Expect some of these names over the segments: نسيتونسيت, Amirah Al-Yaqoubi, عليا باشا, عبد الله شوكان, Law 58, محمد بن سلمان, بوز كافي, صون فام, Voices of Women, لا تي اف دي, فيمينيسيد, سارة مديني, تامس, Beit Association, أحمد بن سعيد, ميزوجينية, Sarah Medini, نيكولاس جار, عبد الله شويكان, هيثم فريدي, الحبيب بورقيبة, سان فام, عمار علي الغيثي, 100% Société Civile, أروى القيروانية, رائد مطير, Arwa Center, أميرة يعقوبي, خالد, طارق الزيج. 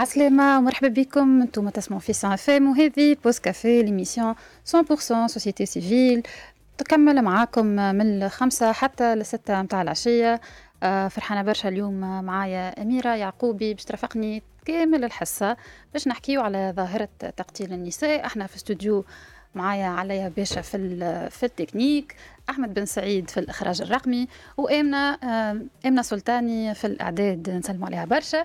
عسلامة ومرحبا بكم. انتم تسمعوا في سان فام وهذه بوز كافي ليميسيون 100% سوسيتي سيفيل. تكمل معاكم من 5 حتى 6 متاع العشية. فرحانة برشا اليوم معايا أميرة يعقوبي باش ترافقني كامل الحصة باش نحكيو على ظاهرة تقتيل النساء. احنا في استوديو معايا عليا باشا في التكنيك، أحمد بن سعيد في الإخراج الرقمي، وآمنة سلطاني في الإعداد. نسلم عليها برشا.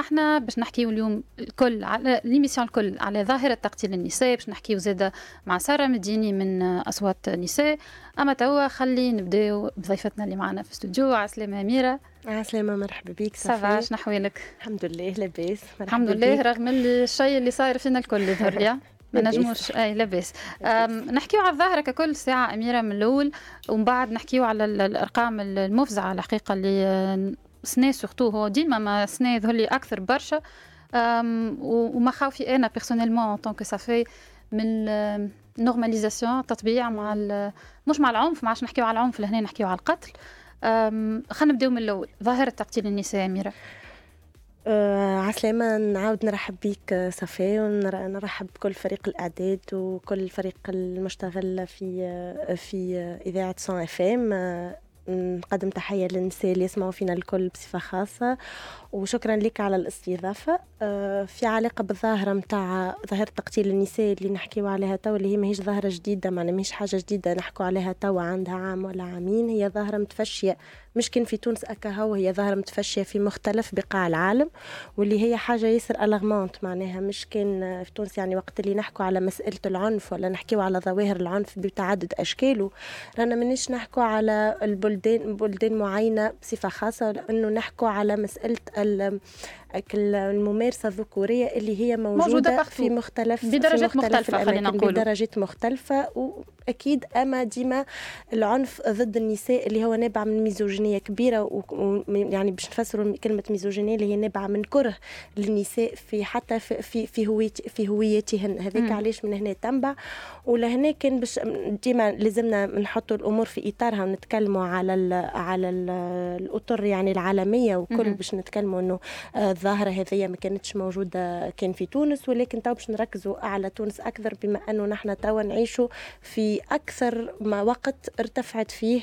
احنا باش نحكيو اليوم الكل على ليميسيون الكل على ظاهرة تقتيل النساء، باش نحكيو زادة مع سارة مديني من أصوات نساء. أما توا خلي نبداو بضيفتنا اللي معنا في الاستوديو. عسلامة أميرة. عسلامة، مرحبا بيك. صافا، شنو حوالك؟ الحمد لله لاباس. الحمد لله، رغم الشيء اللي صاير فينا الكل يظهر ليا ما نجموش لاباس. نحكيو على الظاهرة ككل ساعة أميرة من الأول، ومن بعد نحكيو على الأرقام المفزعة الحقيقة اللي سنة سورتو هو ديما ما سنة يظهر لي أكثر برشا. وما خاوفي أنا بيرسونيلمون أون طونك صافي من نورماليزاسيون تطبيع مع مش مع العنف، ما عادش نحكيو على العنف لهنا، نحكيو على القتل. خلينا نبداو من الأول، ظاهرة تقتيل النساء أميرة. عسلامة، نعاود نرحب بيك صفاء، ونرحب بكل فريق الإعداد وكل فريق المشتغل في إذاعة 100 FM. نقدم تحية للنساء اللي يسمعوا فينا الكل بصفة خاصة، وشكرا لك على الاستضافة. في علاقة بالظاهرة متاع ظاهرة تقتيل النساء اللي نحكيو عليها توا، اللي هي ماهيش ظاهرة جديدة، معناها ماهيش حاجة جديدة نحكوا عليها توا عندها عام ولا عامين. هي ظاهرة متفشية مش كان في تونس أكاهو، هي ظاهرة متفشية في مختلف بقاع العالم، واللي هي حاجة ياسر ألغمانت، معناها مش كان في تونس. يعني وقت اللي نحكوا على مسألة العنف ولا نحكيو على ظواهر العنف بتعدد أشكاله، رانا منيش نحكوا على بلدان معينة بصفة خاصة، لأنه نحكوا على مسألة الممارسة الذكورية اللي هي موجودة في مختلف بدرجات مختلفة. وأكيد أما ديما العنف ضد النساء اللي هو نابع من ميزوجينية كبيرة، يعني باش نفسروا كلمة ميزوجينية اللي هي نابعة من كره للنساء في حتى في هويتهن. هذيك علاش من هنا تنبع، ولهنا كان باش ديما لازمنا نحطوا الأمور في إطارها ونتكلموا على الأطر يعني العالمية وكل باش نتكلموا إنه الظاهرة هذه ما كانتش موجودة كان في تونس، ولكن توا باش نركزوا على تونس أكثر، بما أنه نحن توا نعيشوا في أكثر ما وقت ارتفعت فيه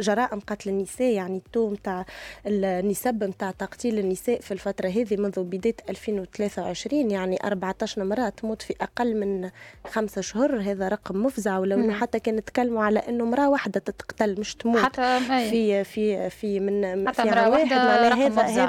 جرائم قتل النساء. يعني التوم تاع النسب متاع تقتيل النساء في الفترة هذه منذ بداية 2023 يعني 14 مرة تموت في أقل من 5 شهور. هذا رقم مفزع، ولو إنه حتى كان نتكلموا على إنه مرأة واحدة تتقتل مش تموت حتى في في في من في عام واحد.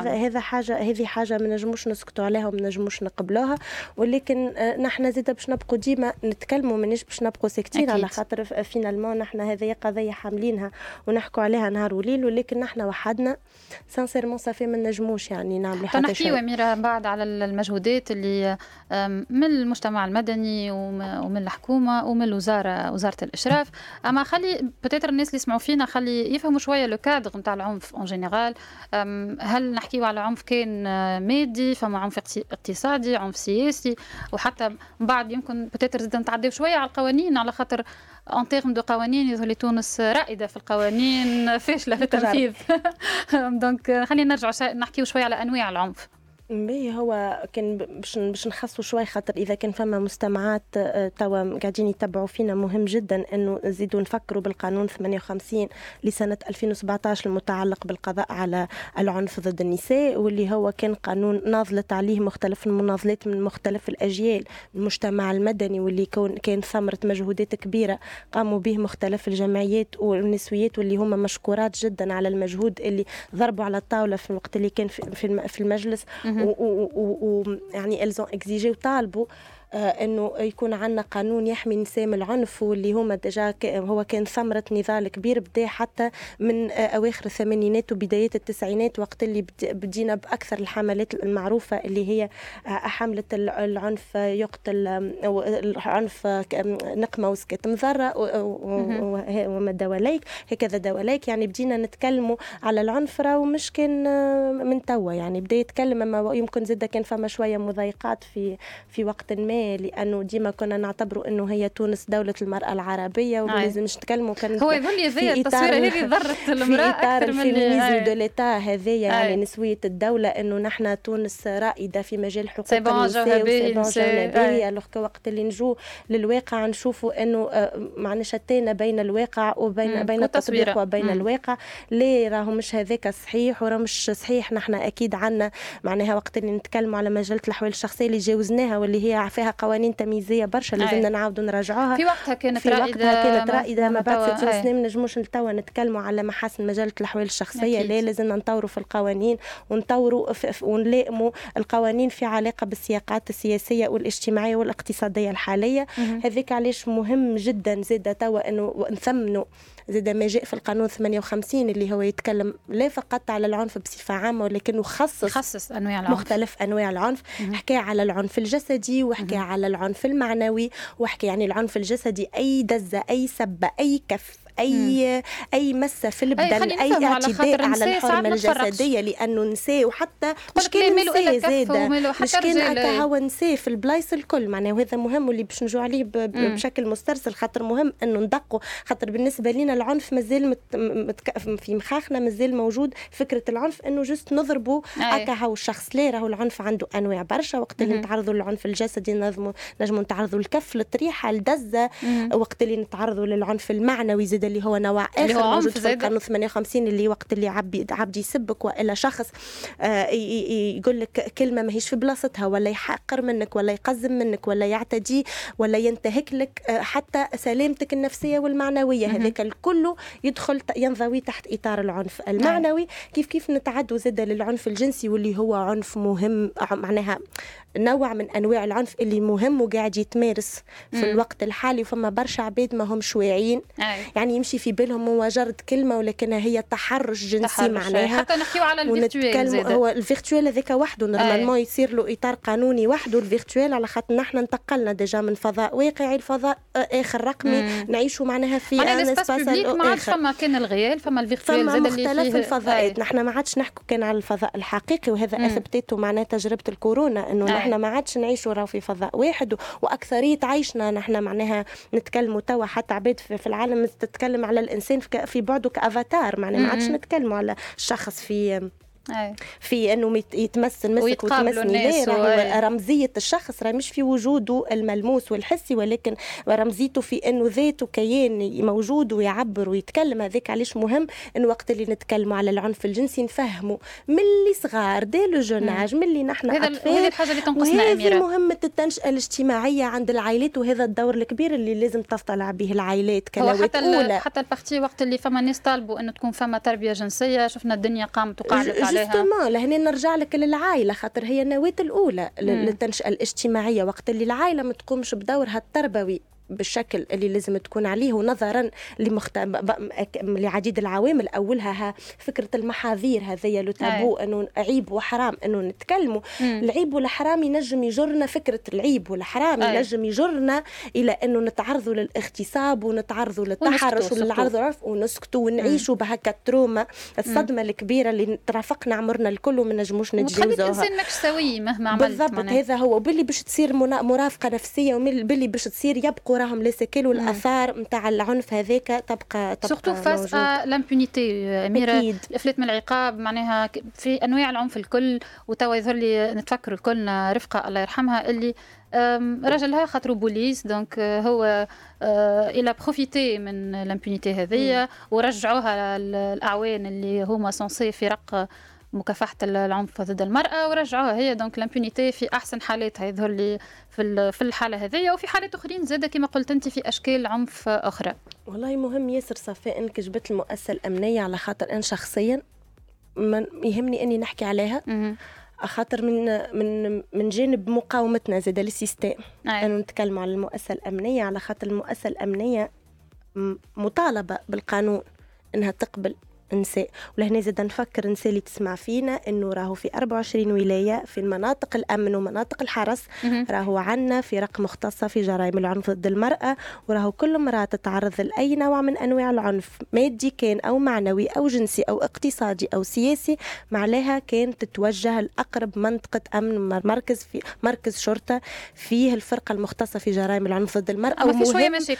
هذا حاجة، هذه حاجة ما نجموش نسكتوا عليها وما نجموش نقبلوها، ولكن نحن زيدا باش نبقوا ديما نتكلموا، منيش باش نبقوا ساكتين، على خاطر فينالمون نحن هذا قضية حاملينها ونحكوا عليها نهار وليل، ولكن نحن وحدنا سانسيرمون صافي ما نجموش يعني نعملوا حتى شيء. نحكيو أميرة بعد على المجهودات اللي من المجتمع المدني ومن الحكومة ومن الوزارة، وزارة الإشراف. أما خلي بتاتر الناس اللي يسمعوا فينا خلي يفهموا شوية لو كادر نتاع العنف اون جينيرال. هل نحكيو على عنف كان مادي، فما عنف اقتصادي، عنف سياسي، وحتى بعد يمكن بتاتر زاد نتعداو شوية على القوانين، على خاطر ان تيرم دو قوانين يظهر لي تونس رائده في القوانين، فاشله في التنفيذ. دونك خلينا نرجع نحكيو شويه على انواع العنف. بي هو كان باش نخصوا شوي، خاطر اذا كان فما مستمعات توا قاعدين يتبعوا فينا، مهم جدا انه نزيدوا نفكروا بالقانون 58 لسنه 2017 المتعلق بالقضاء على العنف ضد النساء، واللي هو كان قانون ناضلت عليه مختلف المناضلات من مختلف الاجيال، المجتمع المدني، واللي كان ثمره مجهودات كبيره قاموا به مختلف الجمعيات والنسويات، واللي هم مشكورات جدا على المجهود اللي ضربوا على الطاوله في الوقت اللي كان في المجلس. ويعني الزون اكزيجيو طالبوا انه يكون عندنا قانون يحمي النساء من العنف، واللي هما ديجا هو كان ثمره نضال كبير بدا حتى من اواخر الثمانينات وبدايات التسعينات، وقت اللي بدينا باكثر الحملات المعروفه اللي هي حمله العنف يقتل، العنف نقمه وسكت مضره وما دواليك، هكذا دواليك. يعني بدينا نتكلموا على العنف راهو مش كان من توا، يعني بدا يتكلم، ما يمكن زاد كان فما شويه مضايقات في وقت ما العلمانية، لأنه ديما كنا نعتبروا أنه هي تونس دولة المرأة العربية ولازم نتكلموا. هو يظل هذه التصوير هذه ضرت المرأة أكثر من الفيمينيزم دو ليتا هذه، يعني نسوية الدولة أنه نحن تونس رائدة في مجال حقوق النساء وسيبونجونا به. ألوغ وقت اللي نجو للواقع نشوفوا أنه معنا شتينا بين الواقع وبين التطبيق وبين الواقع. ليه راهو مش هذاك صحيح وراه مش صحيح. نحن أكيد عنا معناها وقت اللي نتكلموا على مجلة الأحوال الشخصية اللي جاوزناها واللي هي فيها قوانين تمييزية برشا لازمنا نعاودوا نراجعوها. في وقتها كانت رائدة ما بعد 6 سنين ما نجموش توا نتكلموا على محاسن مجلة الأحوال الشخصية. ليه لازمنا نطوروا في القوانين ونطوروا ونلائموا القوانين في علاقة بالسياقات السياسية والاجتماعية والاقتصادية الحالية. هذيك علاش مهم جدا زادة توا أنه نثمنوا زادا ما جاء في القانون 58 اللي هو يتكلم لا فقط على العنف بصفة عامة ولكنه خصص أنواع العنف. مختلف أنواع العنف، حكى على العنف الجسدي وحكى على العنف المعنوي، وحكى يعني العنف الجسدي أي دزة أي سبة أي كف اي مسه في البدن، اي اعتداء على الحرمه الجسديه، لانه نساء وحتى مش كان نساء زاده مش كان هكا نساء في البلايص الكل معناه. وهذا مهم واللي باش نجوا عليه بشكل مسترسل خاطر مهم انه ندقوا، خاطر بالنسبه لنا العنف مازال في مخاخنا مازال موجود فكره العنف انه جست نضربوا هكا هو الشخص. لا راهو العنف عنده انواع برشا. وقت اللي نتعرضوا للعنف الجسدي نجموا نتعرضوا للكف للطريحه للدزه، وقت اللي نتعرضوا للعنف المعنوي زاد اللي هو نوع آخر موجود في القانون 58 اللي وقت اللي عبد يسبك وإلا شخص يقول لك كلمة ماهيش في بلاصتها ولا يحقر منك ولا يقزم منك ولا يعتدي ولا ينتهك لك حتى سلامتك النفسية والمعنوية. هذاك الكل يدخل ينضوي تحت إطار العنف المعنوي. كيف نتعدوا زاد للعنف الجنسي واللي هو عنف مهم، معناها نوع من أنواع العنف اللي مهم وقاعد يتمارس في الوقت الحالي. فما برشا عباد ما هم شويعين يعني يمشي في بالهم مجرد كلمة ولكنها هي تحرش جنسي معناها. حتى نحكيو على الفيرتوال، هو الفيرتوال هذاك وحده نورمالمون يصير له إطار قانوني وحده الفيرتوال، على خاطر نحن انتقلنا ديجا من فضاء واقعي لفضاء آخر رقمي نعيشه معناها في الاسباس الآخر. ما عادش فما كان الغيال فما الفيرتوال زاد اللي فيه مختلف الفضاءات. نحن ما عادش نحكوا كان على الفضاء الحقيقي، وهذا أثبتته معناها تجربة الكورونا إنه نحن ما عادش نعيشوا راهو في فضاء واحد. وأكثرية عيشنا نحن معناها نتكلموا توا حتى عباد في العالم تتكلم على الإنسان في بعده كأفاتار معناه. ما عادش نتكلموا على الشخص في أنه يتمثل مسك وتمثل رمزية الشخص مش في وجوده الملموس والحسي، ولكن رمزيته في أنه ذاته كيان موجود ويعبر ويتكلم. هذاك علاش مهم أنه وقت اللي نتكلموا على العنف الجنسي نفهموا من اللي صغار دي لو جوناج، من اللي نحن أطفال. هذه الحاجة اللي تنقصنا أميرة، مهمة التنشئة الاجتماعية عند العائلات، وهذا الدور الكبير اللي لازم تطلع به العائلات كلاوات أولى. حتى البختي وقت اللي فما ناس طالبوا أنه تكون فما تربية جنسية، شفنا الدنيا قامت وقعدت جستما. لهنا نرجع لك للعائلة خاطر هي النواة الأولى للتنشئة الاجتماعية. وقت اللي العائلة ما تقومش بدورها التربوي بالشكل اللي لازم تكون عليه، ونظرا لعديد العوامل اولها فكره المحاذير هذيا لو تابو انه عيب وحرام انه نتكلموا. العيب والحرام ينجم يجرنا، فكره العيب والحرام ينجم يجرنا الى انه نتعرضوا للاغتصاب ونتعرضوا للتحرش وللعرض ونسكتوا ونعيشوا بهكا التروما الصدمه الكبيره اللي ترافقنا عمرنا الكل وما نجموش نتجاوزوها. الانسان ماكش سوي مهما عملت بالضبط. هذا هو باللي باش تصير مرافقه نفسيه، وباللي باش تصير يبقوا راهم لسكيل والآثار نتاع العنف هذاك تبقى سورتو فاس لامبونيتي. أميرة، الإفلات من العقاب معناها في أنواع العنف الكل. وتوا يظهر لي نتفكر الكلنا رفقة الله يرحمها اللي رجلها خاطرو بوليس، دونك هو الى بروفيتي من لامبونيتي هذه ورجعوها الأعوان اللي هما سونسي في رق مكافحة العنف ضد المرأة ورجعوها هي. دونك لامبونيتي في أحسن حالاتها يظهر لي في الحالة هذية، وفي حالات أخرين زادة كما قلت أنت في أشكال عنف أخرى. والله مهم ياسر صفاء إنك جبت المؤسسة الأمنية، على خاطر أن شخصيا من يهمني أني نحكي عليها خاطر من جانب مقاومتنا زادة للسيستم أنه نتكلم على المؤسسة الأمنية، على خاطر المؤسسة الأمنية مطالبة بالقانون أنها تقبل نساء. ولهنا زاد نفكر النساء اللي تسمع فينا انه راهو في 24 ولايه في المناطق الامن ومناطق الحرس راهو عنا فرق مختصه في جرائم العنف ضد المراه، وراهو كل امراه تتعرض لاي نوع من انواع العنف مادي كان او معنوي او جنسي او اقتصادي او سياسي، معلها كان تتوجه لاقرب منطقه امن، مركز شرطه فيه الفرقه المختصه في جرائم العنف ضد المراه.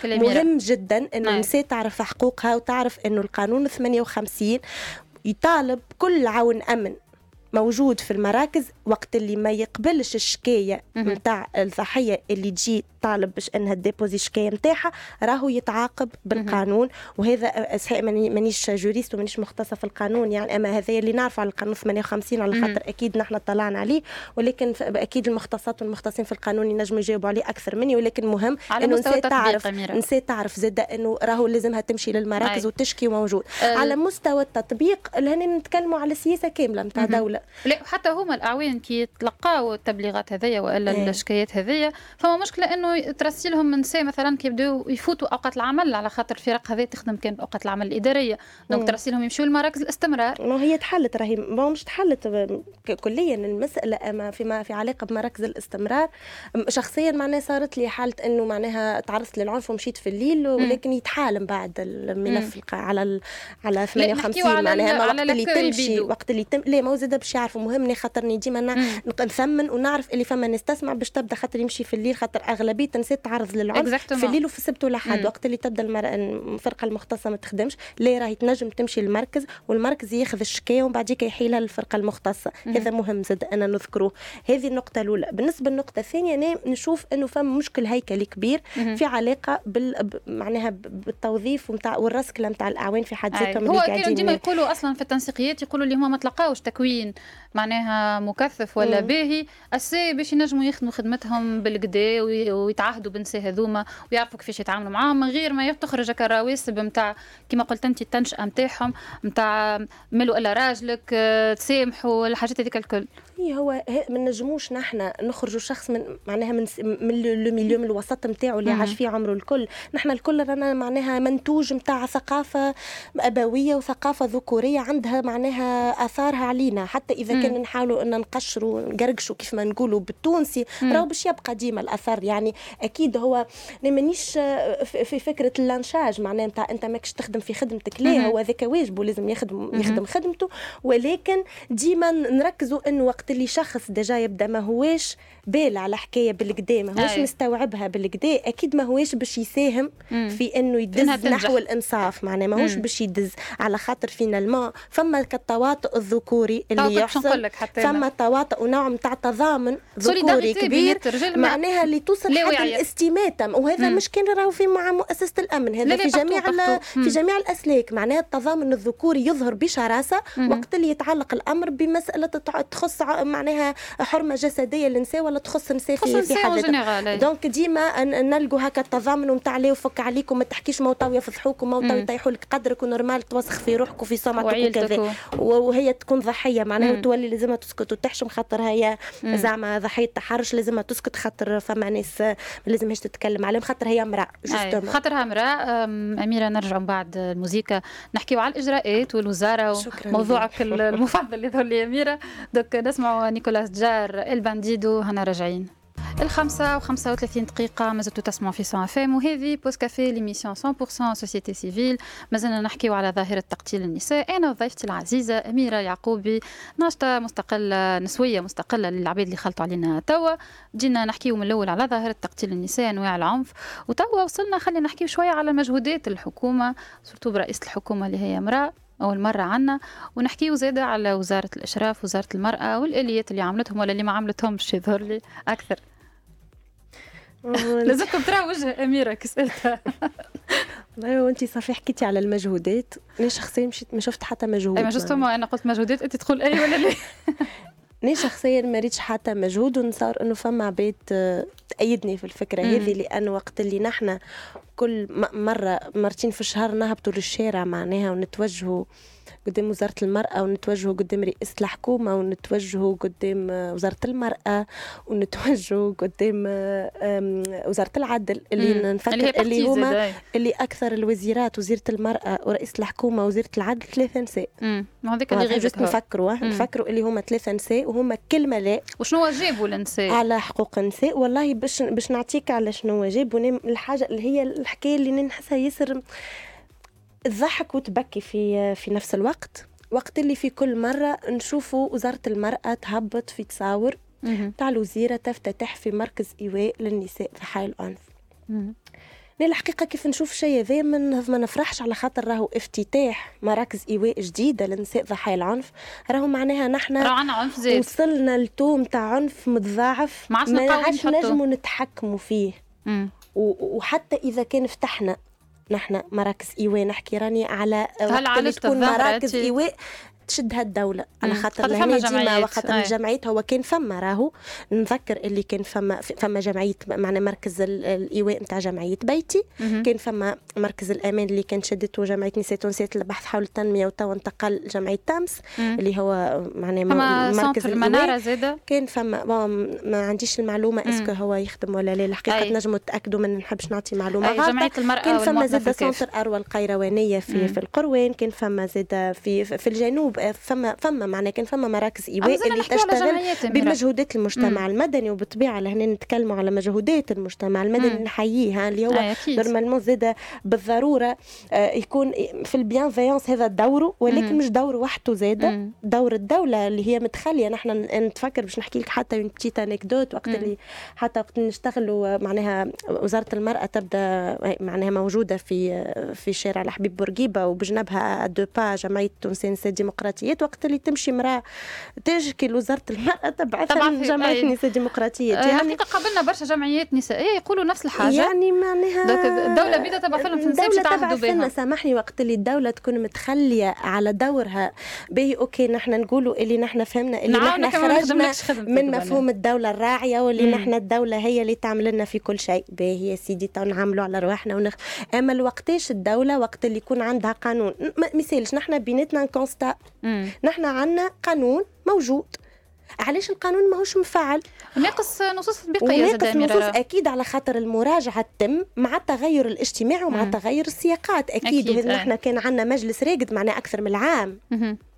مهم جدا ان النساء تعرف حقوقها وتعرف انه القانون 58 يطالب كل عون امن موجود في المراكز وقت اللي ما يقبلش الشكايه نتاع الضحيه اللي تجي طالب باش انها ديبوزي شكايه نتاعها راهو يتعاقب بالقانون. وهذا مانيش جوريست ومانيش مختصه في القانون يعني، اما هذا اللي نعرف على القانون 58 على خاطر اكيد نحن طلعنا عليه، ولكن اكيد المختصات والمختصين في القانون ينجموا يجاوبوا عليه اكثر مني. ولكن مهم انه نسي تعرف زاد انه راهو لازمها تمشي للمراكز وتشكي موجود. على مستوى التطبيق لهنا نتكلموا على سياسه كامله نتاع دوله، لا حتى هما الاعوان كي يتلقاو التبليغات هذيا والا الشكايات هذيا فما مشكله انه ترسلهم نساء مثلا كيبداو يفوتوا اوقات العمل على خاطر الفرق هذه تخدم كان اوقات العمل الاداريه، دونك ترسلهم يمشيو لمراكز الاستمرار. ما هي تحلت راهي مش تحلت كليا المساله، اما فيما في علاقه بمراكز الاستمرار شخصيا معناها صارت لي حاله انه معناها تعرضت للعنف ومشيت في الليل، ولكن يتحالم بعد الملف على 58 معناها وقت اللي تمشي ليه موزده باش يعرفوا. مهمني خاطرني ديما نثمن ونعرف اللي فما نستسمع باش تبدا خاطر يمشي في الليل، خاطر اغلبيه الناس تعرض للعنف في الليل وفي السبت والاحد وقت اللي تبدا الفرقه المختصه ما تخدمش، لا راهي تنجم تمشي للمركز والمركز ياخذ الشكايه ومن بعد يحيلها للفرقه المختصه. هذا مهم زاد انا نذكره. هذه النقطه الاولى. بالنسبه للنقطه الثانيه انا نشوف انه فما مشكل هيكلي كبير في علاقه معناها بالتوظيف نتاع والرسكله نتاع الاعوان في حد ذاتهم. هو كانوا ديما يقولوا اصلا في التنسيقيات يقولوا اللي هما ما تلقاوش تكوين معناها مكثف ولا باهي السي باش ينجموا يخدموا خدمتهم بالقدا ويتعهدوا بالنساء هذوما ويعرفوا كيفاش يتعاملوا معاهم من غير ما تخرج كرواسب نتاع كما قلت انت التنشئه نتاعهم نتاع ملو الا راجلك تسامحوا الحاجات هذيك الكل. هو ما نجموش نحن نخرجوا شخص من معناها من لو ميليو من الوسط نتاعو اللي عاش فيه عمره الكل. نحن الكل رانا معناها منتوج نتاع ثقافه ابويه وثقافه ذكوريه عندها معناها اثارها علينا، حتى اذا كنا نحاولوا ان نقشروا نقرقشوا كيف ما نقولوا بالتونسي راهو باش يبقى ديما الاثر. يعني اكيد هو مانيش في فكره اللانشاج معناها نتاع انت ماكش تخدم في خدمتك، ليه هو هذاك واجبه لازم يخدم خدمته، ولكن ديما نركزوا انه وقت اللي شخص دجا يبدا ما هوش بال على حكايه بالقدام ما هوش مستوعبها بالقدا اكيد ما هوش باش يساهم في انه يدز نحو الانصاف معناه ما هوش باش يدز على خاطر فينا الماء فما كالتواطؤ الذكوري اللي يحصل، فما تواطؤ ونوع نتاع تضامن ذكوري كبير معناها اللي توصل حتى الاستماتة. وهذا مش كان راهو في مع مؤسسه الامن، هذا في جميع الاسلاك معناها التضامن الذكوري يظهر بشراسه وقت اللي يتعلق الامر بمساله تخص معناها حرمه جسديه للنساء ولا تخص نساء في حاجه. دونك ديما نلقوا هكا التضامن نتاع ليه وفك عليكم ما تحكيش موطاويه يفضحوك وموطاويه يطيحوا لك قدرك ونورمال توسخ في روحك وفي صمتك وكذا، وهي تكون ضحيه معناها وتولي لازمها تسكت وتحشم خاطر هي زعما ضحيه تحرش لازمها تسكت خاطر فما ناس ما لازمهاش تتكلم عليهم خاطر هي امراه خاطرها امراه. اميره نرجع بعد الموسيقى نحكيو على الاجراءات والوزاره وموضوعك المفضل يظهر يا اميره. دوك نسمعوا نيكولاس جار البانديدو. هنا راجعين 5:35 مازلتوا تسمعوا في صون فام وهذه بوز كافي ليميسيون 100% سوسيتي سيفيل. مازلنا نحكيو على ظاهرة تقتيل النساء. أنا ضيفتي العزيزة أميرة يعقوبي، ناشطة مستقلة نسوية مستقلة للعباد اللي خلطوا علينا توا. جينا نحكيو من الأول على ظاهرة تقتيل النساء أنواع العنف، وتوا وصلنا خلينا نحكيو شوية على مجهودات الحكومة سورتو برئيسة الحكومة اللي هي امرأة أول مرة عنا، ونحكيه زيادة على وزارة الإشراف وزارة المرأة والآليات اللي عملتهم ولا اللي ما عملتهمش يظهر لي أكثر. لازمكم ترى وجه أميرة كسألتها. والله وانتي صافي حكيتي على المجهودات، أنا شخصيا مشيت ما شفت حتى مجهود. أي ما شفت ما أنا قلت مجهودات أنت تقول أي ولا لا. أنا شخصيا ما ريتش حتى مجهود، ونصار إنه فما عباد تأيدني في الفكرة هذه، لأن وقت اللي نحنا كل مرتين في الشهر نهبطوا للشارع معناها ونتوجهوا قدام وزارة المرأة ونتوجهوا قدام رئيسة الحكومة ونتوجهوا قدام وزارة المرأة ونتوجهوا قدام وزارة العدل اللي نفكر اللي هما اللي أكثر الوزيرات، وزيرة المرأة ورئيسة الحكومة وزيرة العدل 3 نساء. هذيك اللي غير نفكروا اللي هما 3 نساء وهما كلمة لا. وشنو واجبوا للنساء على حقوق النساء؟ والله باش نعطيك على شنو واجبوا. الحاجة اللي هي الحكاية اللي نحسها يسر الضحك وتبكي في نفس الوقت، وقت اللي في كل مرة نشوفوا وزارة المرأة تهبط في تصاور تاع الوزيرة تفتتح في مركز إيواء للنساء ضحايا العنف. الحقيقة كيف نشوف شيء ذا ما نفرحش، على خاطر راهو افتتاح مراكز إيواء جديدة للنساء ضحايا العنف، راهو معناها نحن وصلنا لتوم تاع عنف متضاعف ما عادش نجموا نتحكموا فيه. وحتى إذا كان فتحنا نحن مراكز إيواء، نحكي راني على اللي تكون مراكز إيواء تشدها الدولة على خاطر لهنا وخاطر الجمعيات. هو كان فما راهو نذكر اللي كان فما جمعية معنا مركز الإيواء نتاع جمعية بيتي، كان فما مركز الأمان اللي كان شدته جمعية نسيتونسيت للبحث حول التنمية وتو انتقل جمعية تامس اللي هو معنا مركز الإيواء. كان فما ما عنديش المعلومة اسكو هو يخدم ولا لا، الحقيقة نجموا تأكدوا من نحبش نعطي معلومة غلطة. كان فما زادة سنتر أروى القيروانية في القروين، كان فما زادة في الجنوب، فما معنا كان فما مراكز إيواء اللي تشتغل بمجهودات المجتمع المدني. وبطبيعة لهنا نتكلموا على مجهودات المجتمع المدني نحييها، اللي هو نورمالمون زاده بالضرورة يكون في البيانفيانس هذا دوره، ولكن مش دوره وحده، زاده دور الدولة اللي هي متخلية. نحن نتفكر باش نحكي لك حتى اون بتيت انكدوت، وقت اللي حتى وقت نشتغلوا معناها وزارة المرأة تبدا معناها موجودة في شارع الحبيب بورقيبة وبجنبها دوبا جمعية تونسيين ديمقراطية. وقت اللي تمشي مرأة تشكي لوزارة المرأة تبعثها لجمعية نساء ديمقراطية. يعني قابلنا برشا جمعيات نسائية يقولوا نفس الحاجة، يعني معناها الدولة بدا تبعث لهم في النساء باش تعاودوا بها. سامحني، وقت اللي الدولة تكون متخلية على دورها باهي اوكي، نحن نقولوا اللي نحن فهمنا اللي نحن خرجنا من مفهوم الدولة الراعية، واللي نحن الدولة هي اللي تعمل لنا في كل شيء. باهي يا سيدي تو نعملوا على رواحنا اما الوقتاش الدولة وقت اللي يكون عندها قانون مثالش. نحن بيناتنا كونستا نحن عنا قانون موجود، علاش القانون ماهوش مفعل؟ ناقص نصوص تطبيقية يا زاد أميرة. ناقص نصوص أكيد، على خاطر المراجعة تتم مع التغير الاجتماعي ومع تغير السياقات أكيد. نحن كان عنا مجلس راقد معنا أكثر من العام،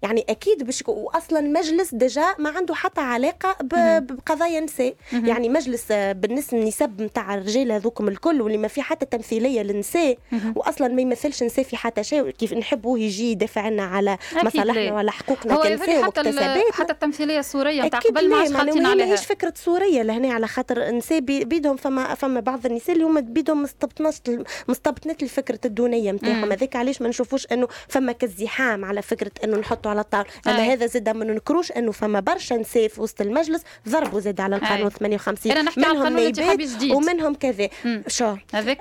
يعني أكيد باش وأصلا مجلس دجا ما عنده حتى علاقة بقضايا نساء. يعني مجلس بالنسبة للنسب نتاع الرجال هذوكم الكل، واللي ما في حتى تمثيلية للنساء وأصلا ما يمثلش نساء في حتى شيء. كيف نحبوه يجي يدافع عنا على مصالحنا وعلى حقوقنا كنساء ومكتسباتنا. حتى التمثيلية السورية نتاع قبل ما حاطين عليها ماهيش فكرة سورية لهنا، على خاطر نساء بيدهم فما بعض النساء اللي هما بيدهم مستبطنات الفكرة الدونية نتاعهم. هذاك علاش ما نشوفوش انه فما كزحام على فكرة انه نحطوا على الطاولة. أما هذا زاد ما ننكروش أنه فما برشا نساء في وسط المجلس ضربوا زاد على القانون 58، منهم نيبات ومنهم كذا. شو هذيك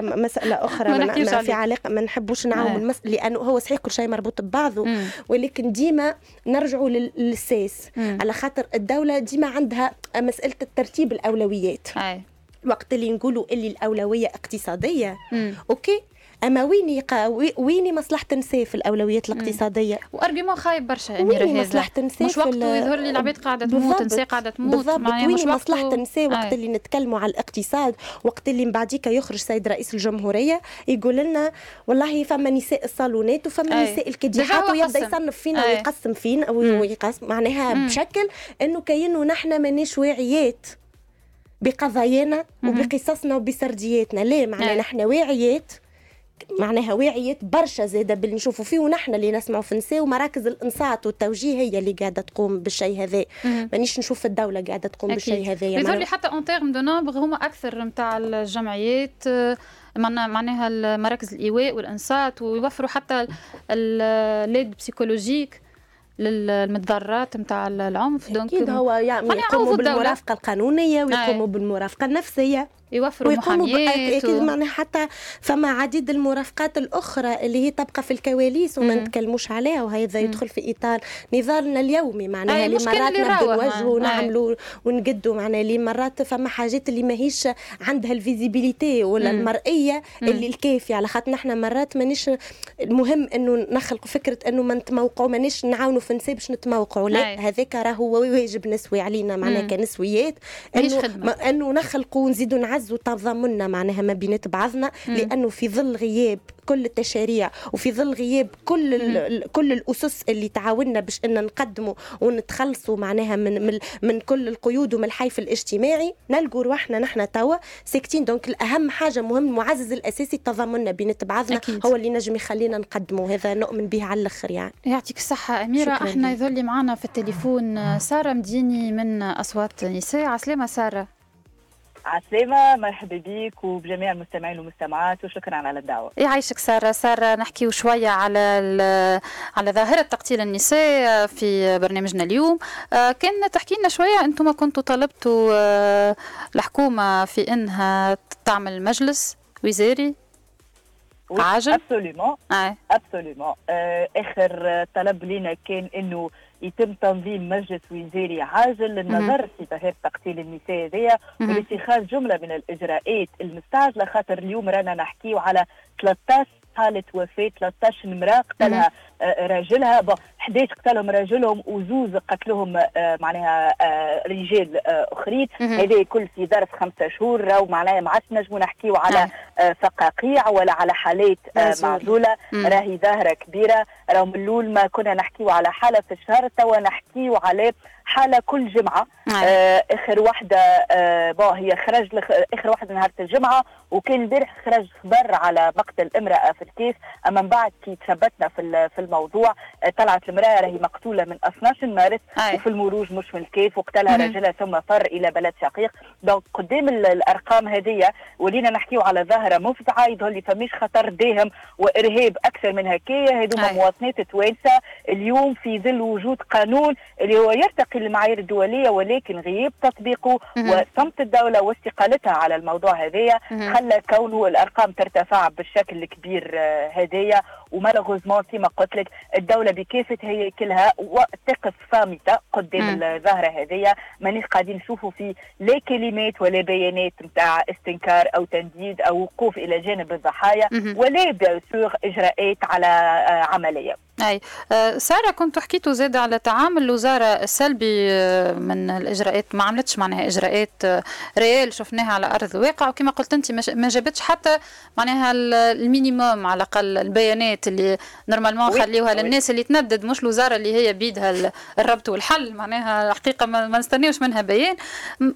مسألة أخرى ما في علاقة، ما نحبوش نعاوم المسألة لأنه هو صحيح كل شيء مربوط ببعضه، ولكن ديما نرجعوا للساس. على خاطر الدولة ديما عندها مسألة الترتيب الأولويات. وقت اللي نقولوا اللي الأولوية اقتصادية أوكي، أما ويني مصلحة النساء في الأولويات الاقتصادية؟ وأرجمون خايب برشا أميرة، هذا مش وقته يظهر لي العباد قاعدة تموت، نساء قاعدة تموت بالضبط. ويني مصلحة النساء وقت اللي نتكلموا على الاقتصاد؟ وقت اللي بعديك يخرج سيد رئيس الجمهورية يقول لنا والله فما نساء الصالونات وفما نساء الكديحات، ويبدأ يصنف فينا ويقسم فينا أو يقسم معناها بشكل أنه كأنه نحن ماناش واعيات بقضايانا وبقصصنا وبسردياتنا. ليه؟ معناها نحن واعيات، معناها واعية برشا زادة باللي نشوفوا فيه ونحن اللي نسمعوا في نساء، ومراكز الانصات والتوجيه هي اللي قاعدة تقوم بالشيء هذا. مانيش نشوف الدولة قاعدة تقوم بالشيء هذا. يظهر لي حتى اون تيرم دو نومبر هما أكثر متاع الجمعيات، معناها المراكز الإيواء والانصات، ويوفروا حتى الليد بسيكولوجيك للمتضررات نتاع العنف. دونك هو يعني يقوموا بالمرافقة القانونية ويقوموا بالمرافقة النفسية. يوفروا محاميات و... حتى فما عديد المرافقات الأخرى اللي هي تبقى في الكواليس وما نتكلموش عليها، وهذا يدخل في إطار نضالنا اليومي معناها اللي مرات نبدو الوجه ونعملوا ونقدوا معناها اللي مرات فما حاجات اللي ماهيش عندها الفيزيبيليتي ولا المرئية اللي الكافية، على خاطر نحنا مرات مانيش المهم أنه نخلق فكرة أنه ما نتموقعوا مانيش نعاونوا في نساء باش نتموقعوا، لا هذاك راهو واجب نسوي علينا معناها كنسويات أنه نخلقوا ونزيدوا نعزوا تضامننا معناها ما بينات بعضنا، لأنه في ظل غياب كل التشاريع وفي ظل غياب كل الأسس اللي تعاوننا باش أن نقدموا ونتخلصوا معناها من كل القيود ومن الحيف الاجتماعي، نلقوا روحنا نحن توا ساكتين. دونك الأهم حاجة مهم المعزز الأساسي تضامننا بينات بعضنا أكيد. هو اللي نجم يخلينا نقدموا، هذا نؤمن به على الآخر يعني. يعطيك الصحة أميرة. احنا يظل معنا في التليفون سارة مديني من أصوات نساء. عسلامة سارة. عسلامة، مرحبا بيك وبجميع المستمعين والمستمعات وشكرا على الدعوة. يعيشك سارة. سارة نحكي شوية على ظاهرة تقتيل النساء في برنامجنا اليوم. كان تحكي لنا شوية أنتم كنتوا طلبتوا الحكومة في أنها تعمل مجلس وزاري عاجل. أبسوليمون. آخر طلب لنا كان أنه يتم تنظيم مجلس وزاري عاجل للنظر في ظاهرة تقتيل النساء هذيا والاتخاذ جملة من الإجراءات المستعجلة، خاطر اليوم رانا نحكيو على 13 حالة وفاة، 13 امرأة قتلها راجلها، 11 قتلهم راجلهم وزوز قتلهم معناها رجال اخرين، هذا كل في ظرف 5 شهور. راهو معناها ما عادش نجمو نحكيو على فقاقيع ولا على حالات معزولة، راهي ظاهرة كبيرة. راهو من الأول ما كنا نحكيو على حالة في الشهر، توا نحكيو على حالة كل جمعة. آخر واحدة هي خرج آخر واحدة نهار الجمعة، وكان البارح خرج خبر على مقتل امرأة في الكيس، أما من بعد كي تثبتنا في الموضوع طلعت المرأة راهي مقتولة من 12 مارس وفي المروج مش من الكيف، وقتلها رجلها ثم فر إلى بلد شقيق. دونك قدام الأرقام هذه ولينا نحكيو على ظاهرة مفزعة، يظهر لي فماش خطر داهم وإرهاب أكثر من هكايا. هذوما مواطنات توانسة اليوم في ظل وجود قانون اللي هو يرتقي المعايير الدولية، ولكن غياب تطبيقه وصمت الدولة واستقالتها على الموضوع هذايا خلى كونه الأرقام ترتفع بالشكل الكبير هذايا. ومالغوزمون كما قلت لك الدولة بكافة هي كلها وتقف صامتة قدام الظاهرة هذايا. مانيش قاعدين نشوفوا في لا كلمات ولا بيانات نتاع استنكار أو تنديد أو وقوف إلى جانب الضحايا ولا بسوغ إجراءات على عملية. أي سارة كنت حكيتوا زاد على تعامل الوزارة السلبي من الإجراءات، ما عملتش معناها إجراءات ريال شفناها على أرض الواقع، وكما قلت أنت ما جابتش حتى معناها المينيموم على الأقل البيانات اللي نورمالمون خليوها للناس اللي تنبدد، مش الوزارة اللي هي بيدها الربط والحل معناها الحقيقة ما نستنيوش منها بيان.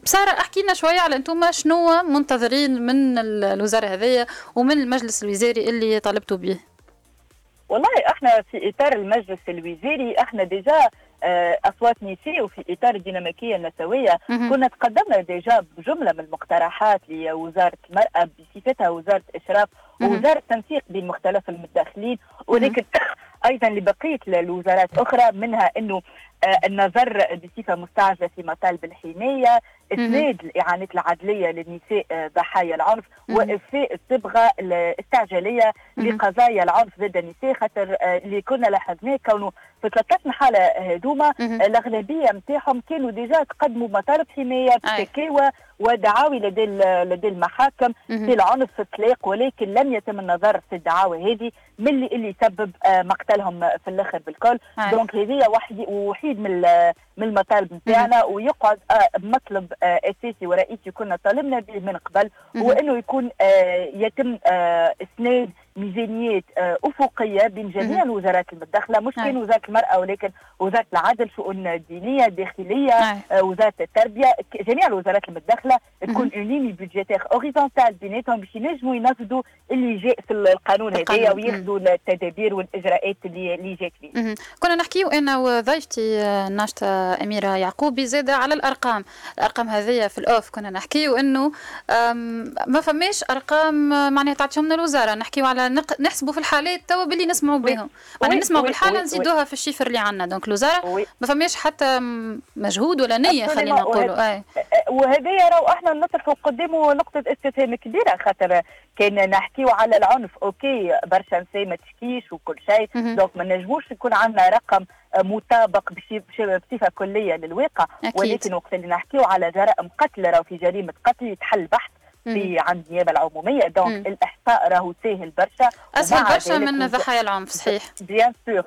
سارة أحكي لنا شوية على أنتم شنو منتظرين من الوزارة هذية ومن المجلس الوزاري اللي طالبتوا به. والله احنا في اطار المجلس الوزاري احنا ديجا أصوات نساء وفي إطار الديناميكية النسوية كنا تقدمنا ديجا بجملة من المقترحات لوزارة المرأة بصفتها وزارة إشراف ووزارة تنسيق بين مختلف المتداخلين، ولكن أيضا لبقية الوزارات أخرى، منها أنه النظر بصفة مستعجلة في مطالب الحماية، إسناد الإعانات العدلية للنساء ضحايا العنف، وإفاء الصبغة الاستعجالية لقضايا العنف ضد النساء، خاطر اللي كنا لاحظناه كونه في 13 حالة هذوما الأغلبية متاعهم كانوا ديجا تقدموا مطالب حماية بشكاوى ودعاوي لدى المحاكم في العنف في الطلاق، ولكن لم يتم النظر في الدعاوى هذه من اللي سبب مقتلهم في الآخر بالكل. دونك هذه وحيد من المطالب نتاعنا، ويقعد مطلب أساسي ورئيسي كنا طالبنا به من قبل، هو أنه يكون يتم إسناد ميزانيات أفقية بين جميع الوزارات المتدخلة، مش بين وزارة المرأة ولكن وزارة العدل، شؤون دينية، داخلية، وزارة التربية، جميع الوزارات المتدخلة تكون أونيمي بودجيتير أوريزونتال بيناتهم باش ينجموا ينفذوا اللي جاء في القانون هذايا وياخذوا التدابير والإجراءات اللي جات فيه. كنا نحكيو أنا وضيفتي ناشطة أميرة يعقوبي زادة على الأرقام. الأرقام هذه في الأوف كنا نحكي وأنه ما فماش أرقام معناها تعطيهم لنا الوزارة، نحكيوا على نحسبوا في الحالات توا باللي نسمعوا بهم، معناها نسمعوا بالحالة نزيدوها في الشيفر اللي عندنا. دونك الوزارة ما فماش حتى مجهود ولا نية، خلينا نقولوا. وهذه راهو احنا نطرحوا قدامه نقطة استفهام كبيرة، خاطر كان نحكيوا على العنف اوكي برشا نساء ما تشكيش وكل شيء، دونك ما نجموش يكون عندنا رقم مطابق بصفة كلية للواقع. ولكن وقت اللي نحكيوا على جرائم قتل راهو في جريمة قتل يتحل بحث في عند النيابة العمومية، دونك الإحصاء راهو ساهل برشا، أسهل برشا من ضحايا العنف. صحيح بيان سور،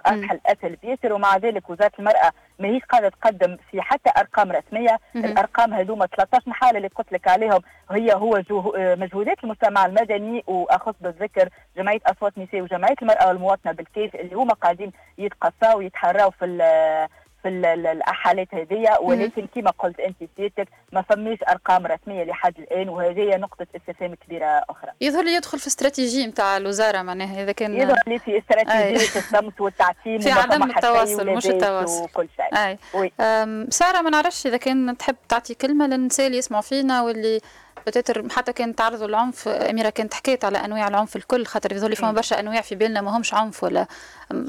أسهل بياسر. ومع ذلك وزارة المرأة ماهيش قاعدة تقدم في حتى أرقام رسمية. الأرقام هذوما 13 حالة اللي قلت لك عليهم هو مجهودات المجتمع المدني، وأخص بالذكر جمعية أصوات نساء وجمعية المرأة والمواطنة بالكيف اللي هما قاعدين يتقصاو ويتحراو في الحالات هذية. ولكن كما قلت أنت سيادتك ما فماش أرقام رسمية لحد الآن، وهذه نقطة استفهام كبيرة أخرى. يظهر لي يدخل في استراتيجية متاع الوزارة، معناها إذا كان يظهر لي في استراتيجية الصمت والتعتيم في عدم التواصل مش التواصل وكل شيء. سارة ما نعرفش إذا كان تحب تعطي كلمة للنساء اللي يسمعوا فينا واللي حتى كان تعرضوا للعنف. أميرة كانت حكيت على أنواع العنف الكل، خاطر يظهر لي فما برشا أنواع في بالنا ما همش عنف، ولا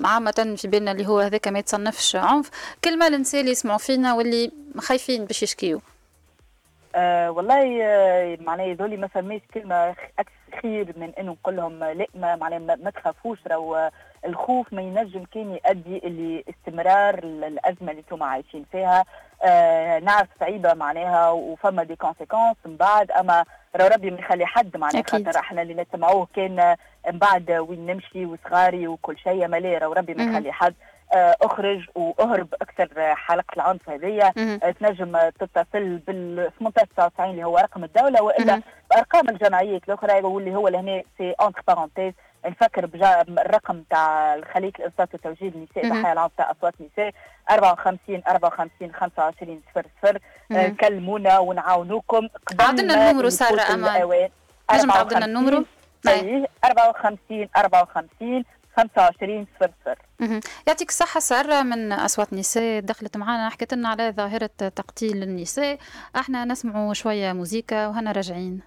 عامة في بالنا اللي هو هذاك ما يتصنفش عنف. كلمة للنساء اللي يسمعوا فينا واللي خايفين باش يشكيوا. والله معناه يظهر لي ما فماش كلمة خير من إنه نقول لهم لا، معناه ما تخافوش، راهو الخوف ما ينجم كان يؤدي الى استمرار الازمه اللي انتم عايشين فيها. نعرف صعيبه معناها وفما دي كونسيكونس من بعد، اما ربي ما يخلي حد معناها، خاطر احنا اللي نسمعوه كان من بعد وين نمشي وصغاري وكل شيء، اما لا ربي ما يخلي حد. اخرج واهرب اكثر. حلقه العنف هذه تنجم تتصل بال 1899 اللي هو رقم الدوله، والا بارقام الجمعيات الاخرى واللي هو لهنا سي اونتر بارونتيز. نفكر بالرقم تاع الخليج الانصات وتوجيه النساء ضحايا العنف تاع اصوات نساء 54 54 25 00. كلمونا ونعاونوكم. عندنا النمرو ساره امان، نجم عندنا النمرو 54 54 25 00. يعطيك الصحة سارة من أصوات نساء دخلت معنا، حكيت لنا على ظاهرة تقتيل النساء. احنا نسمعوا شوية موزيكا وهنا راجعين.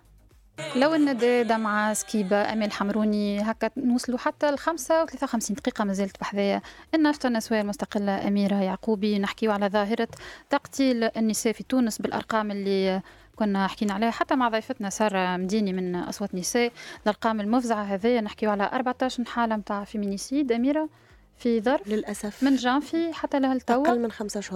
لو الندى مع سكيبة أمل حمروني هكا نوصلوا حتى الخمسة وثلاثة وخمسين دقيقة مازالت بحذايا الناشطة النسوية المستقلة أميرة يعقوبي، نحكيوا على ظاهرة تقتيل النساء في تونس بالأرقام اللي كنا حكينا عليها حتى مع ضيفتنا سارة مديني من أصوات نساء. الأرقام المفزعة هذه نحكيوا على 14 حالة متاع فيمينيسيد أميرة في ظرف للأسف من جانفي حتى لهالتوا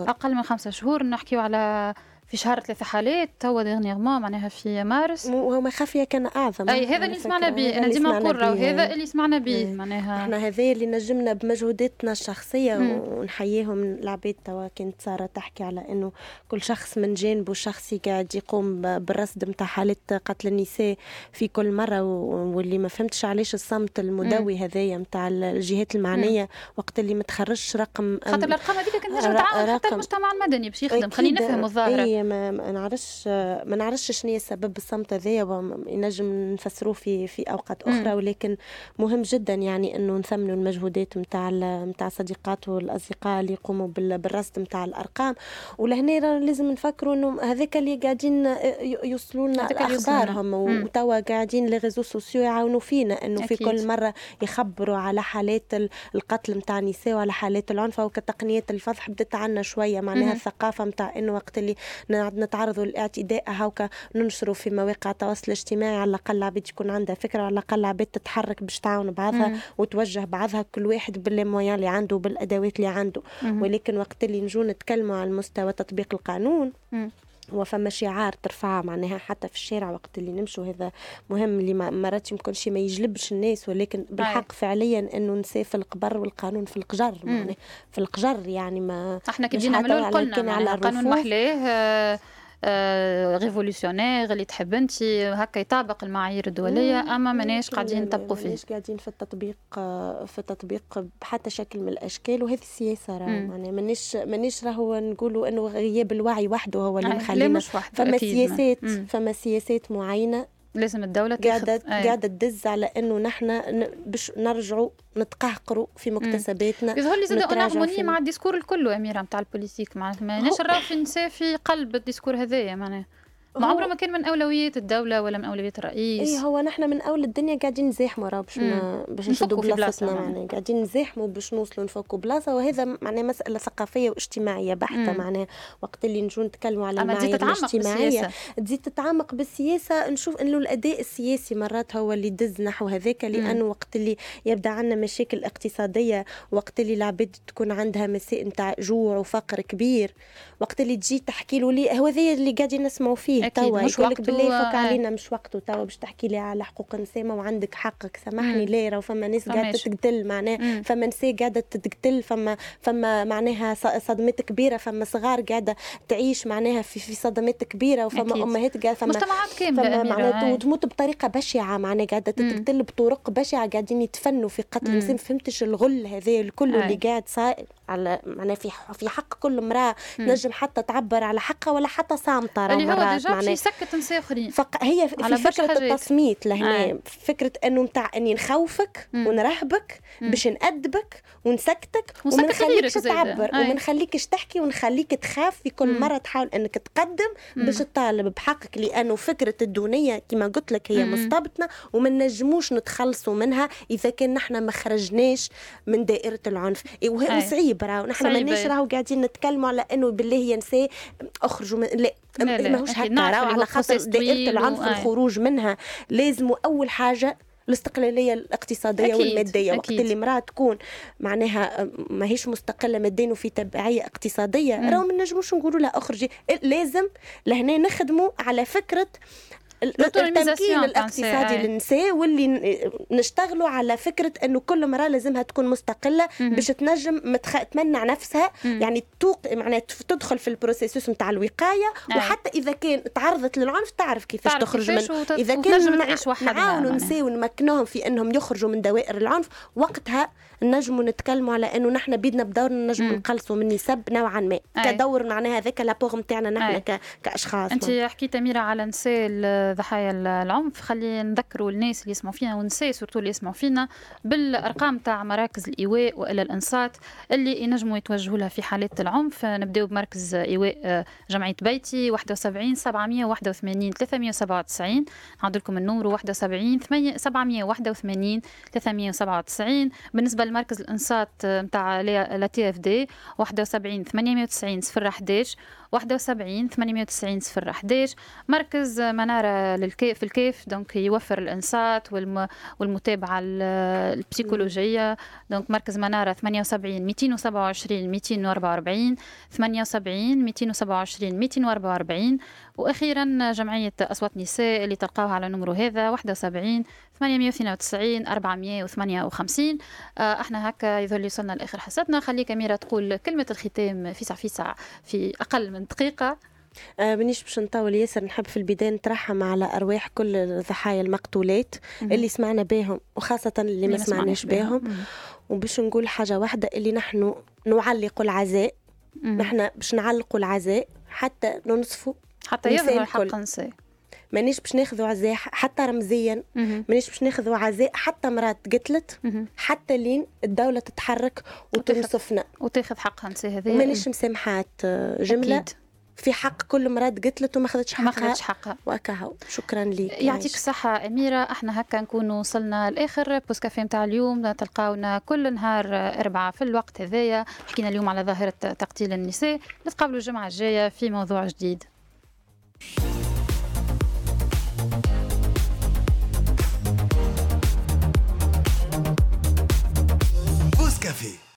أقل من 5 شهور. نحكيوا على في شهر 3 حالات توا دغنيغمون معناها في مارس، وما خافية كان أعظم. أي هذا اللي سمعنا به، أنا ديما نقول هذا اللي سمعنا به معناها احنا هذا اللي نجمنا بمجهوداتنا الشخصية، ونحييهم العباد. توا كانت سارة تحكي على إنه كل شخص من جانبه الشخصي قاعد يقوم بالرصد متاع حالات قتل النساء في كل مرة، واللي ما فهمتش علاش الصمت المدوي هذايا متاع الجهات المعنية وقت اللي ما تخرجش رقم، خاطر الأرقام هذيك كانت نجم تعاون حتى المجتمع المدني باش يخدم. خلينا نفهموا الظاهرة، ما نعرفش شنو هي سبب الصمت هذايا، ونجم نفسروه في اوقات اخرى. ولكن مهم جدا يعني انه نثمنوا المجهودات نتاع الصديقات والاصدقاء اللي يقوموا بالرصد نتاع الارقام. ولهنا لازم نفكروا انه هذاك اللي قاعدين يوصلوا لنا اخبارهم، وتوا قاعدين لي ريزو سوسيو يعاونوا فينا انه في كل مره يخبروا على حالات القتل نتاع النساء وعلى حالات العنف. وكتقنيات الفضح بدت عنا شويه معناها الثقافه نتاع انه وقت اللي نتعرضوا للاعتداء هاوكا ننشروا في مواقع التواصل الاجتماعي، على الاقل عباد يكون عندها فكره، على الاقل عباد تتحرك باش تعاون بعضها وتوجه بعضها، كل واحد بالمويان اللي عنده بالادوات اللي عنده. ولكن وقت اللي نجو نتكلموا على مستوى تطبيق القانون وفما شعار ترفع معناها حتى في الشارع وقت اللي نمشوا، هذا مهم اللي مرات يمكن شيء ما يجلبش الناس، ولكن بالحق فعليا انه نساء في القبر والقانون في القجر معناها في القجر. يعني ما احنا كي جينا نعملوا قلنا على القانون محليه ريفولوشنير اللي تحب انت هكا يطابق المعايير الدوليه، اما ماناش قاعدين نطبقوا فيه، ماناش قاعدين في التطبيق بحتى شكل من الاشكال. وهذه السياسه راه معناها ماناش راهو نقولوا انه غياب الوعي وحده هو اللي مخلينا، فما سياسات معينه لازم الدولة قاعدة تدز على أنه نحن باش نرجعوا نتقهقروا في مكتسباتنا. يظهر لي زادة أنا هرمونية مع الديسكور الكله أميرة متاع البوليتيك، معناها ما نشرف نساء في قلب الديسكور هذايا، معناها ما عمره ما كان من أولويات الدولة ولا من أولويات الرئيس. إيه هو نحن من أول الدنيا قاعدين نزاحموا راه باش نشدوا بلاصتنا، معناها قاعدين نزاحموا باش نوصلوا نفكوا بلاصة، وهذا معناها مسألة ثقافية واجتماعية بحتة. معناها وقت اللي نجوا نتكلموا على المعايير الاجتماعية تزيد تتعمق بالسياسة، نشوف إنه الأداء السياسي مرات هو اللي دز نحو هذاك، لأنه وقت اللي يبدأ عندنا مشاكل اقتصادية، وقت اللي العباد تكون عندها مسائل نتاع جوع وفقر كبير، وقت اللي تجي تحكي له لي هو ذي اللي قاعدين نسمعوا فيه توا يقولك بالله فك علينا مش وقته توا باش تحكي لي على حقوق نساء وعندك حقك، سامحني ليه راه فما ناس قاعده تقتل، معناها فما نساء قاعده تقتل، فما معناها صدمات كبيره، فما صغار قاعده تعيش معناها في صدمات كبيره، وفما امهات قاعده فما مجتمعات كامله معناها تموت بطريقه بشعه، معناها قاعده تقتل بطرق بشعه، قاعدين يتفنوا في قتل النساء. ما فهمتش الغل هذا الكل اللي قاعد صاير على معناها في حق كل امراه تنجم حتى تعبر على حقها ولا حتى صامته معناه يسكت نساء اخرين. هي في فكره التصميت لهنا فكره انه متاع اني نخوفك ونرهبك باش نأدبك ونسكتك وما نخليكش تعبر وما نخليكش تحكي ونخليك تخاف في كل مره تحاول انك تقدم باش تطالب بحقك، لانه فكره الدونيه كما قلت لك هي مستبطنه وما نجموش نتخلصوا منها اذا كان نحنا ما خرجناش من دائره العنف. وهي صعيب راهو نحنا ماناش راهو قاعدين نتكلموا على انه بالله يا نساء اخرجوا من لا ماهوش هكا، راهو على خاطر دائرة العنف الخروج منها لازم أول حاجة الاستقلالية الاقتصادية أكيد. والمادية أكيد. وقت اللي المرأة تكون معناها ماهيش مستقلة ماديا وفي تبعية اقتصادية راهو ما نجموش نقولوا لها أخرجي، لازم لهنا نخدموا على فكرة التمكين الاقتصادي للنساء، واللي نشتغلوا على فكرة أنه كل امرأة لازمها تكون مستقلة باش تنجم تمنع نفسها، يعني معناها تدخل في البروسيسوس متاع الوقاية، وحتى إذا كان تعرضت للعنف تعرف كيفاش تخرج منه، إذا كان نعاونوا النساء ونمكنهم في أنهم يخرجوا من دوائر العنف، وقتها نجموا نتكلموا على أنه نحن بيدنا بدورنا نجموا نقلصوا من نسب نوعا ما كدور، معناها هذاك لابوغ متاعنا نحن كأشخاص. أنت حكيت أميرة على نساء ضحايا العنف، خلينا نذكروا الناس اللي يسمعوا فينا ونساء سورتو اللي يسمعوا فينا بالارقام تاع مراكز الايواء والا الانصات اللي ينجموا يتوجهوا لها في حالات العنف. نبداو بمركز ايواء جمعيه بيتي 71 781 397، نعاود لكم النمر 71 781 397. بالنسبه لمركز الانصات نتاع لا تي اف دي 71 890 011 71 890 011. مركز منارة في الكيف دونك يوفر الانصات والمتابعه البسيكولوجيه، دونك مركز منارة 78 227 244 78 227 244. واخيرا جمعيه اصوات نساء اللي تلقاوها على نمره هذا 71 892 458. احنا هكا يظهر لي وصلنا لاخر حصتنا. خليك أميرة تقول كلمه الختام فيسع في اقل من دقيقه. منيش باش نطول ياسر، نحب في البداية نترحم على أرواح كل الضحايا المقتولات اللي سمعنا بهم وخاصة اللي ما سمعناش بهم، وباش نقول حاجة واحدة اللي نحن نعلق العزاء، نحن باش نعلق العزاء حتى ننصفوا حتى يظهر حق نساء، مانيش باش ناخذوا عزاء حتى رمزيا، مانيش باش ناخذوا عزاء حتى مرات تقتلت، حتى لين الدولة تتحرك وتنصفنا وتاخذ حقها نساء. هذه مانيش مسامحات جملة أكيد. في حق كل مرأة قتلت وما خذتش حقها وأكاها. شكرا لك، يعطيك الصحة أميرة. احنا هكا نكونوا وصلنا الآخر بوز كافيه متاع اليوم، تلقاونا كل نهار 4 في الوقت هذايا. حكينا اليوم على ظاهرة تقتيل النساء، نتقابلوا الجمعة الجاية في موضوع جديد. بوز كافيه.